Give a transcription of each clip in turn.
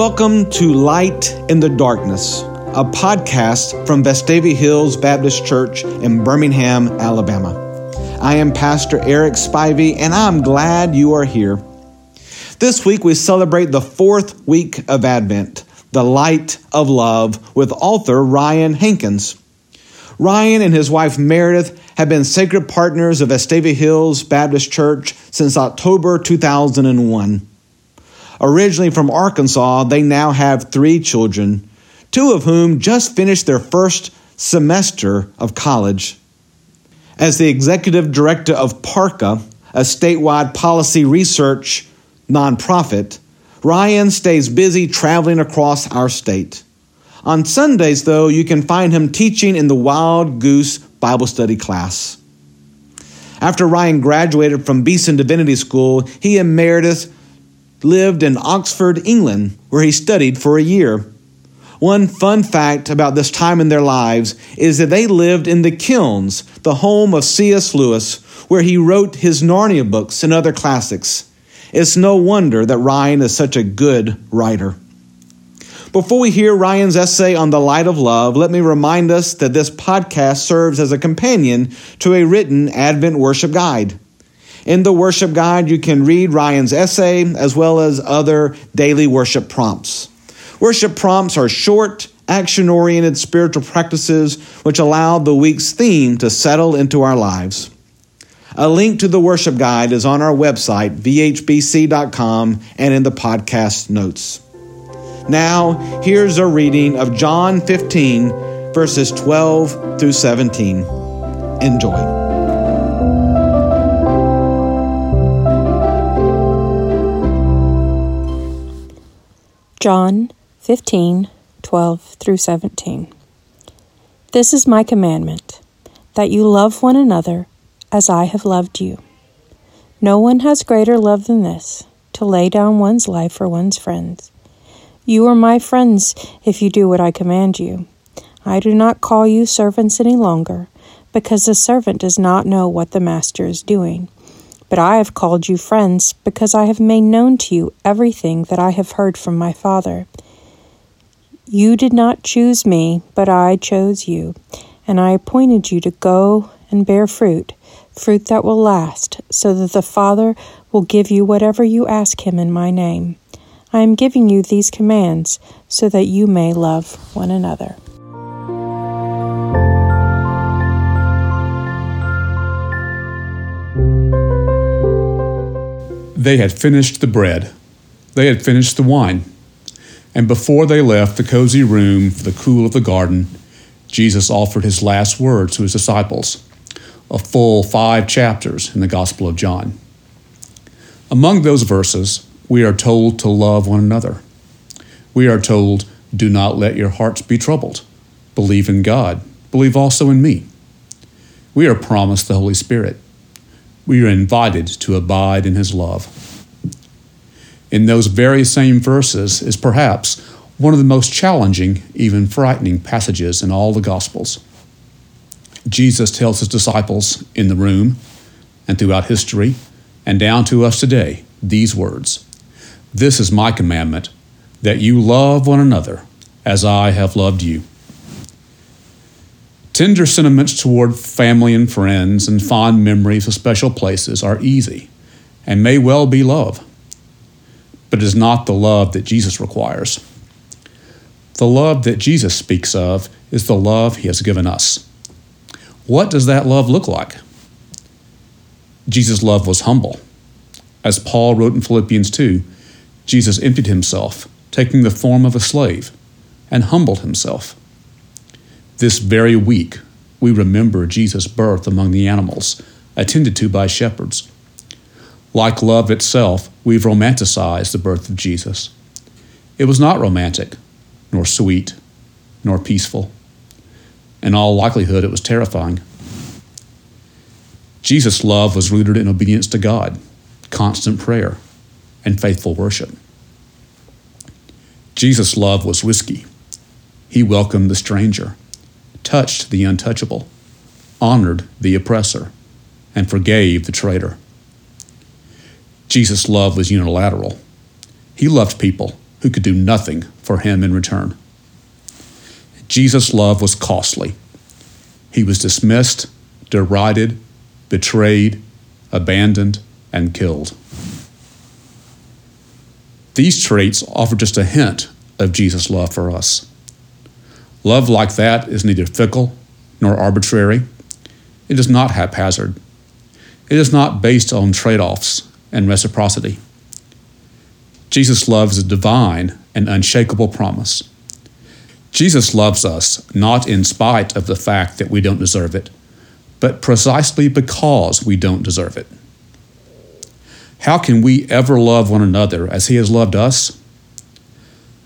Welcome to Light in the Darkness, a podcast from Vestavia Hills Baptist Church in Birmingham, Alabama. I am Pastor Eric Spivey, and I'm glad you are here. This week we celebrate the fourth week of Advent, the Light of Love, with author Ryan Hankins. Ryan and his wife Meredith have been sacred partners of Vestavia Hills Baptist Church since October 2001. Originally from Arkansas, they now have three children, two of whom just finished their first semester of college. As the executive director of PARCA, a statewide policy research nonprofit, Ryan stays busy traveling across our state. On Sundays, though, you can find him teaching in the Wild Goose Bible Study class. After Ryan graduated from Beeson Divinity School, he and Meredith lived in Oxford, England, where he studied for a year. One fun fact about this time in their lives is that they lived in the Kilns, the home of C.S. Lewis, where he wrote his Narnia books and other classics. It's no wonder that Ryan is such a good writer. Before we hear Ryan's essay on the Light of Love, let me remind us that this podcast serves as a companion to a written Advent worship guide. In the worship guide, you can read Ryan's essay as well as other daily worship prompts. Worship prompts are short, action-oriented spiritual practices which allow the week's theme to settle into our lives. A link to the worship guide is on our website, vhbc.com, and in the podcast notes. Now, here's a reading of John 15, verses 12 through 17. Enjoy. John 15:12 through 17. This is my commandment, that you love one another as I have loved you. No one has greater love than this, to lay down one's life for one's friends. You are my friends if you do what I command you. I do not call you servants any longer, because the servant does not know what the master is doing. But I have called you friends, because I have made known to you everything that I have heard from my Father. You did not choose me, but I chose you, and I appointed you to go and bear fruit, fruit that will last, so that the Father will give you whatever you ask him in my name. I am giving you these commands, so that you may love one another. They had finished the bread. They had finished the wine. And before they left the cozy room for the cool of the garden, Jesus offered his last words to his disciples, a full 5 chapters in the Gospel of John. Among those verses, we are told to love one another. We are told, do not let your hearts be troubled. Believe in God. Believe also in me. We are promised the Holy Spirit. We are invited to abide in his love. In those very same verses is perhaps one of the most challenging, even frightening passages in all the Gospels. Jesus tells his disciples in the room and throughout history and down to us today these words, "This is my commandment, that you love one another as I have loved you." Tender sentiments toward family and friends and fond memories of special places are easy and may well be love, but it is not the love that Jesus requires. The love that Jesus speaks of is the love he has given us. What does that love look like? Jesus' love was humble. As Paul wrote in Philippians 2, Jesus emptied himself, taking the form of a slave, and humbled himself. This very week, we remember Jesus' birth among the animals, attended to by shepherds. Like love itself, we've romanticized the birth of Jesus. It was not romantic, nor sweet, nor peaceful. In all likelihood, it was terrifying. Jesus' love was rooted in obedience to God, constant prayer, and faithful worship. Jesus' love was risky. He welcomed the stranger, touched the untouchable, honored the oppressor, and forgave the traitor. Jesus' love was unilateral. He loved people who could do nothing for him in return. Jesus' love was costly. He was dismissed, derided, betrayed, abandoned, and killed. These traits offer just a hint of Jesus' love for us. Love like that is neither fickle nor arbitrary. It is not haphazard. It is not based on trade-offs and reciprocity. Jesus' love is a divine and unshakable promise. Jesus loves us not in spite of the fact that we don't deserve it, but precisely because we don't deserve it. How can we ever love one another as He has loved us?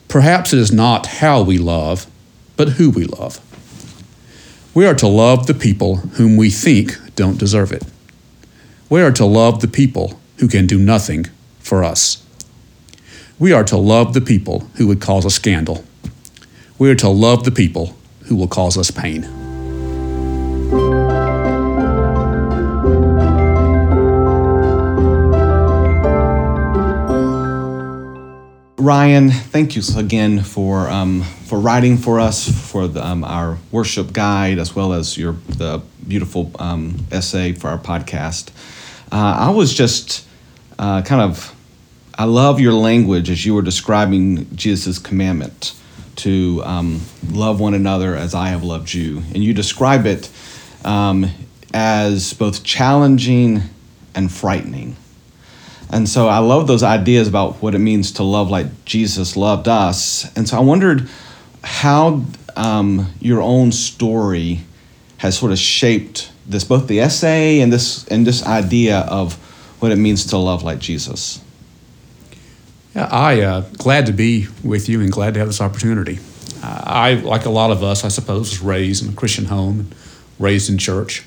Perhaps it is not how we love, but who we love. We are to love the people whom we think don't deserve it. We are to love the people who can do nothing for us. We are to love the people who would cause a scandal. We are to love the people who will cause us pain. Ryan, thank you again for writing for us, for our worship guide, as well as the beautiful essay for our podcast. I was just I love your language as you were describing Jesus' commandment to love one another as I have loved you. And you describe it as both challenging and frightening. And so I love those ideas about what it means to love like Jesus loved us. And so I wondered how your own story has sort of shaped this, both the essay and this idea of what it means to love like Jesus. Yeah, I'm glad to be with you and glad to have this opportunity. I, like a lot of us, I suppose, was raised in a Christian home, raised in church,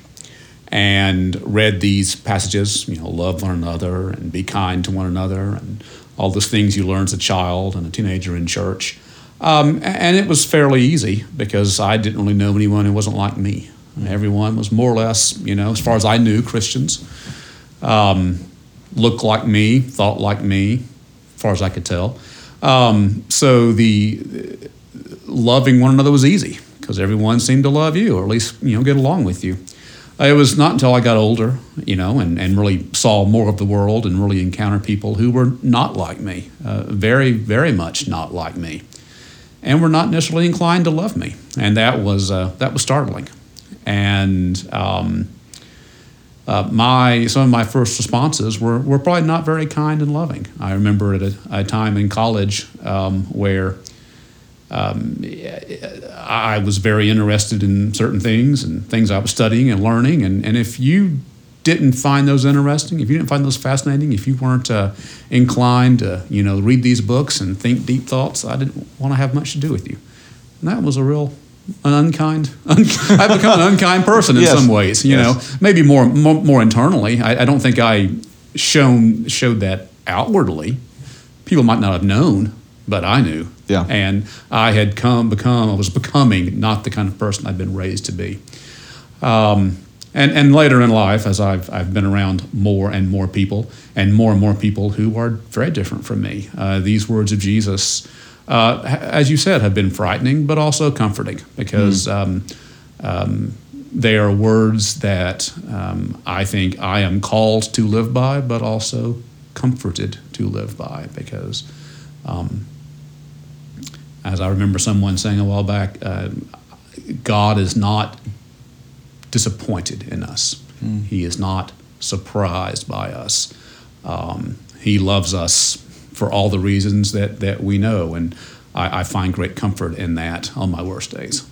and read these passages, love one another and be kind to one another and all those things you learn as a child and a teenager in church. And it was fairly easy because I didn't really know anyone who wasn't like me. And everyone was more or less, as far as I knew, Christians, looked like me, thought like me, as far as I could tell. So the loving one another was easy because everyone seemed to love you or at least, get along with you. It was not until I got older, and really saw more of the world and really encountered people who were not like me, very, very much not like me, and were not necessarily inclined to love me. And that was startling. And some of my first responses were probably not very kind and loving. I remember at a time in college where I was very interested in certain things and things I was studying and learning. And if you didn't find those interesting, if you didn't find those fascinating, if you weren't inclined to, read these books and think deep thoughts, I didn't want to have much to do with you. And that was a real unkind. I've become an unkind person in some ways. Maybe more internally. I don't think I showed that outwardly. People might not have known, but I knew. Yeah. And I had becoming not the kind of person I'd been raised to be. And later in life, as I've been around more and more people, and more people who are very different from me, these words of Jesus, as you said, have been frightening, but also comforting, because they are words that I think I am called to live by, but also comforted to live by, because as I remember someone saying a while back, God is not disappointed in us. Mm. He is not surprised by us. He loves us for all the reasons that we know, and I find great comfort in that on my worst days.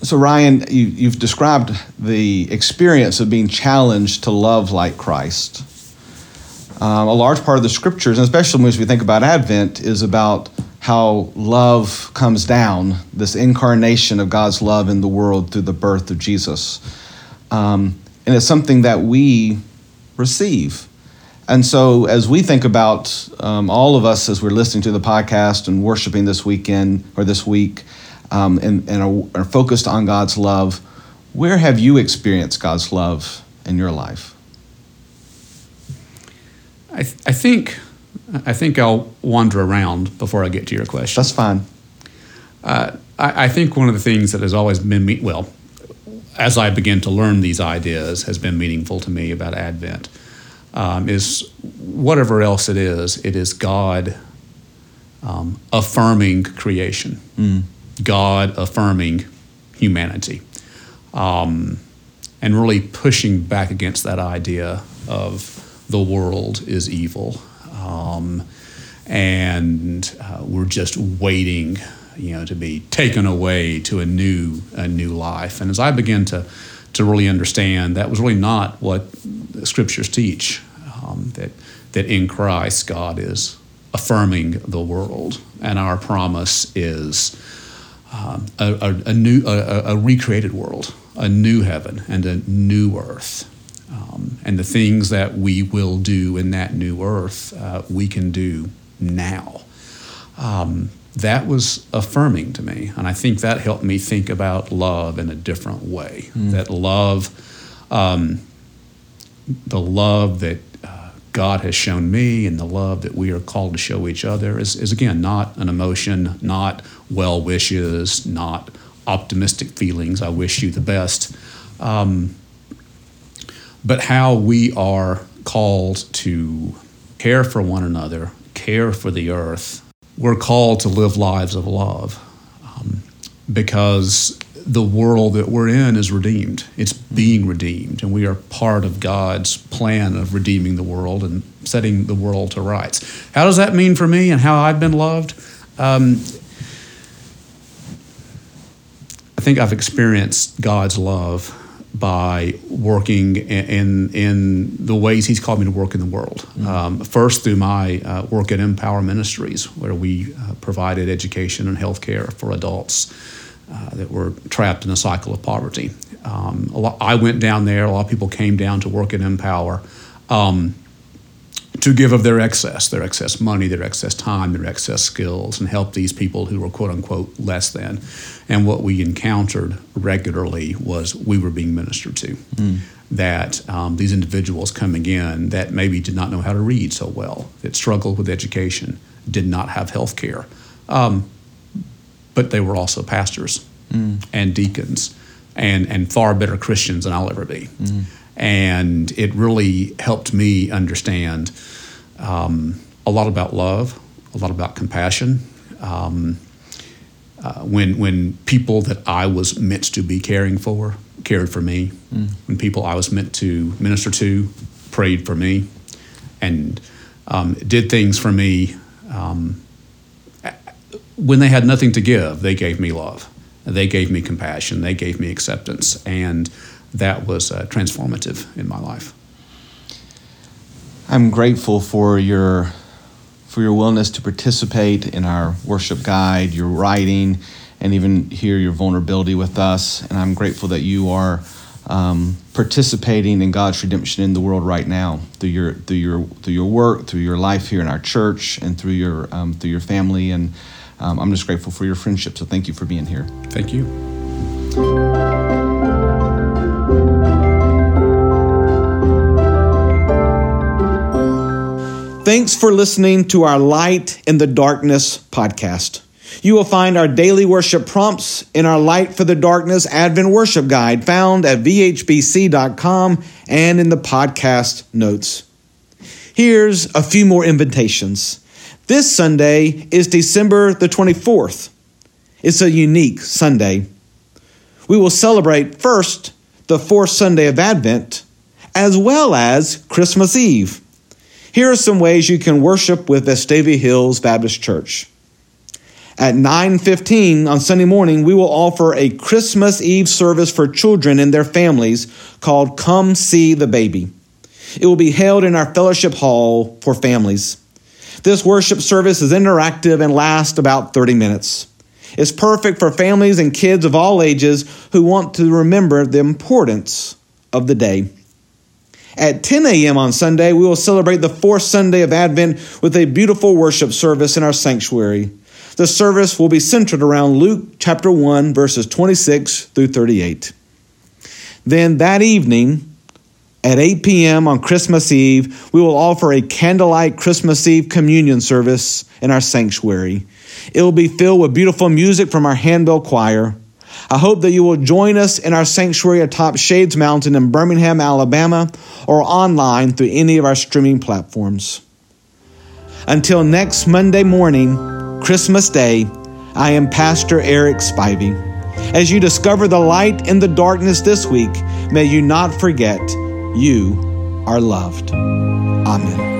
So Ryan, you've described the experience of being challenged to love like Christ. A large part of the scriptures, and especially when we think about Advent, is about how love comes down, this incarnation of God's love in the world through the birth of Jesus. And it's something that we receive. And so as we think about all of us as we're listening to the podcast and worshiping this weekend or this week and are focused on God's love, where have you experienced God's love in your life? I think I think I'll wander around before I get to your question. That's fine. I think one of the things that has always been, as I begin to learn these ideas, has been meaningful to me about Advent, is whatever else it is God affirming creation, God affirming humanity, and really pushing back against that idea of the world is evil, and we're just waiting, to be taken away to a new life. And as I began to really understand, that was really not what the scriptures teach, that in Christ God is affirming the world, and our promise is a new recreated world, a new heaven and a new earth. And the things that we will do in that new earth, we can do now. That was affirming to me, and I think that helped me think about love in a different way. That love, the love that God has shown me and the love that we are called to show each other is again, not an emotion, not well wishes, not optimistic feelings, I wish you the best, but how we are called to care for one another, care for the earth. We're called to live lives of love, because the world that we're in is redeemed. It's being redeemed, and we are part of God's plan of redeeming the world and setting the world to rights. How does that mean for me and how I've been loved? I think I've experienced God's love by working in the ways he's called me to work in the world. First through my work at Empower Ministries, where we provided education and health care for adults that were trapped in a cycle of poverty. I went down there, a lot of people came down to work at Empower to give of their excess money, their excess time, their excess skills, and help these people who were quote unquote less than. And what we encountered regularly was we were being ministered to. That these individuals coming in that maybe did not know how to read so well, that struggled with education, did not have health care, but they were also pastors and deacons and far better Christians than I'll ever be. And it really helped me understand a lot about love, a lot about compassion. When people that I was meant to be caring for cared for me, when people I was meant to minister to prayed for me, and did things for me. When they had nothing to give, they gave me love, they gave me compassion, they gave me acceptance, and that was transformative in my life. I'm grateful for your willingness to participate in our worship guide, your writing, and even hear your vulnerability with us. And I'm grateful that you are participating in God's redemption in the world right now through your work, through your life here in our church, and through your family. And I'm just grateful for your friendship. So thank you for being here. Thank you. Thanks for listening to our Light in the Darkness podcast. You will find our daily worship prompts in our Light for the Darkness Advent Worship Guide found at vhbc.com and in the podcast notes. Here's a few more invitations. This Sunday is December the 24th. It's a unique Sunday. We will celebrate first the fourth Sunday of Advent, as well as Christmas Eve. Here are some ways you can worship with Vestavia Hills Baptist Church. At 9:15 on Sunday morning, we will offer a Christmas Eve service for children and their families called Come See the Baby. It will be held in our fellowship hall for families. This worship service is interactive and lasts about 30 minutes. It's perfect for families and kids of all ages who want to remember the importance of the day. At 10 a.m. on Sunday, we will celebrate the fourth Sunday of Advent with a beautiful worship service in our sanctuary. The service will be centered around Luke chapter 1, verses 26 through 38. Then that evening, At 8 p.m. on Christmas Eve, we will offer a candlelight Christmas Eve communion service in our sanctuary. It will be filled with beautiful music from our handbell choir. I hope that you will join us in our sanctuary atop Shades Mountain in Birmingham, Alabama, or online through any of our streaming platforms. Until next Monday morning, Christmas Day, I am Pastor Eric Spivey. As you discover the light in the darkness this week, may you not forget you are loved. Amen.